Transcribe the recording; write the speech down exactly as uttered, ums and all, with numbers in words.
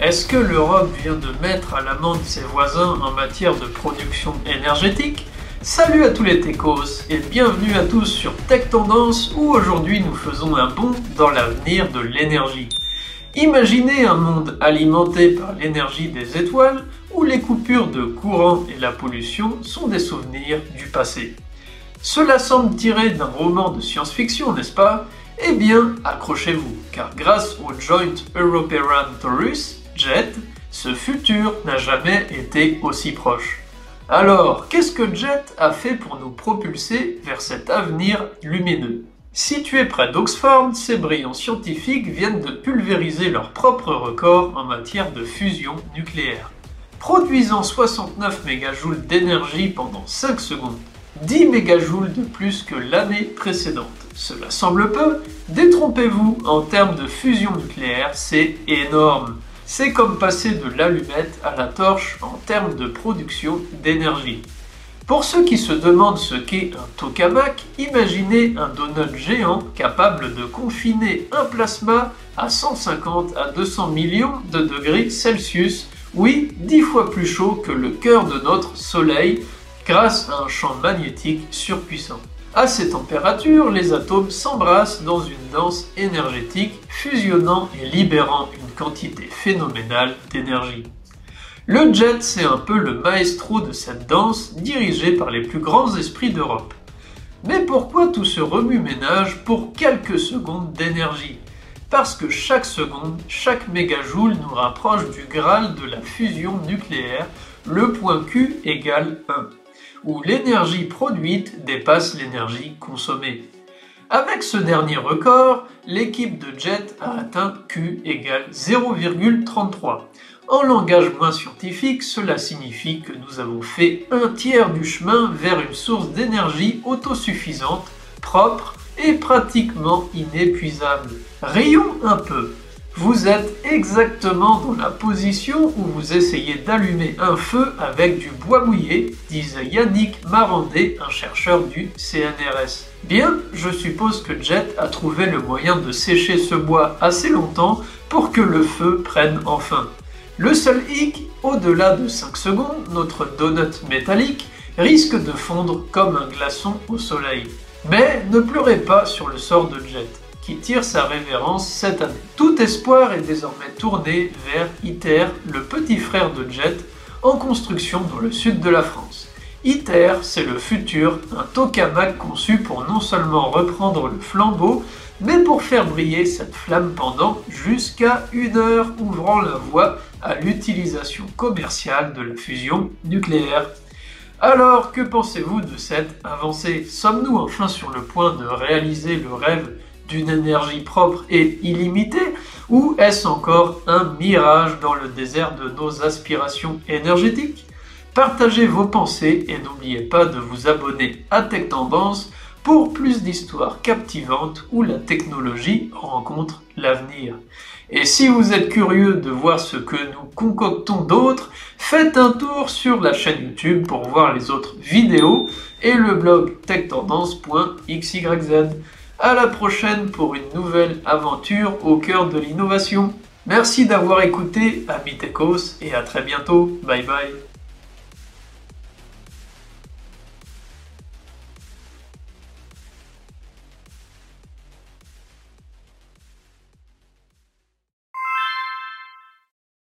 Est-ce que l'Europe vient de mettre à l'amende ses voisins en matière de production énergétique? Salut à tous les techos et bienvenue à tous sur Tech Tendance où aujourd'hui nous faisons un bond dans l'avenir de l'énergie. Imaginez un monde alimenté par l'énergie des étoiles où les coupures de courant et la pollution sont des souvenirs du passé. Cela semble tiré d'un roman de science-fiction, n'est-ce pas? Eh bien, accrochez-vous, car grâce au Joint European Torus, Jet, ce futur n'a jamais été aussi proche. Alors, qu'est-ce que Jet a fait pour nous propulser vers cet avenir lumineux? Situé près d'Oxford, ces brillants scientifiques viennent de pulvériser leur propre record en matière de fusion nucléaire, produisant soixante-neuf mégajoules d'énergie pendant cinq secondes, dix mégajoules de plus que l'année précédente. Cela semble peu, détrompez-vous, en termes de fusion nucléaire, c'est énorme. C'est comme passer de l'allumette à la torche en termes de production d'énergie. Pour ceux qui se demandent ce qu'est un tokamak, imaginez un donut géant capable de confiner un plasma à cent cinquante à deux cents millions de degrés Celsius, oui, dix fois plus chaud que le cœur de notre soleil, grâce à un champ magnétique surpuissant. À ces températures, les atomes s'embrassent dans une danse énergétique, fusionnant et libérant une quantité phénoménale d'énergie. Le jet, c'est un peu le maestro de cette danse, dirigé par les plus grands esprits d'Europe. Mais pourquoi tout ce remue-ménage pour quelques secondes d'énergie? Parce que chaque seconde, chaque mégajoule nous rapproche du Graal de la fusion nucléaire, le point Q égale un. Où l'énergie produite dépasse l'énergie consommée. Avec ce dernier record, l'équipe de Jet a atteint Q égale zéro virgule trente-trois. En langage moins scientifique, cela signifie que nous avons fait un tiers du chemin vers une source d'énergie autosuffisante, propre et pratiquement inépuisable. Rions un peu. Vous êtes exactement dans la position où vous essayez d'allumer un feu avec du bois mouillé, disait Yannick Marandé, un chercheur du C N R S. Bien, je suppose que Jet a trouvé le moyen de sécher ce bois assez longtemps pour que le feu prenne enfin. Le seul hic, au-delà de cinq secondes, notre donut métallique risque de fondre comme un glaçon au soleil. Mais ne pleurez pas sur le sort de Jet, qui tire sa révérence cette année. Tout espoir est désormais tourné vers ITER, le petit frère de Jet, en construction dans le sud de la France. ITER, c'est le futur, un tokamak conçu pour non seulement reprendre le flambeau, mais pour faire briller cette flamme pendant jusqu'à une heure, ouvrant la voie à l'utilisation commerciale de la fusion nucléaire. Alors, que pensez-vous de cette avancée? Sommes-nous enfin sur le point de réaliser le rêve d'une énergie propre et illimitée, ou est-ce encore un mirage dans le désert de nos aspirations énergétiques? Partagez vos pensées et n'oubliez pas de vous abonner à Tech Tendance pour plus d'histoires captivantes où la technologie rencontre l'avenir. Et si vous êtes curieux de voir ce que nous concoctons d'autre, faites un tour sur la chaîne YouTube pour voir les autres vidéos et le blog tech tendance point x y z. À la prochaine pour une nouvelle aventure au cœur de l'innovation. Merci d'avoir écouté, amis techos, et à très bientôt. Bye bye.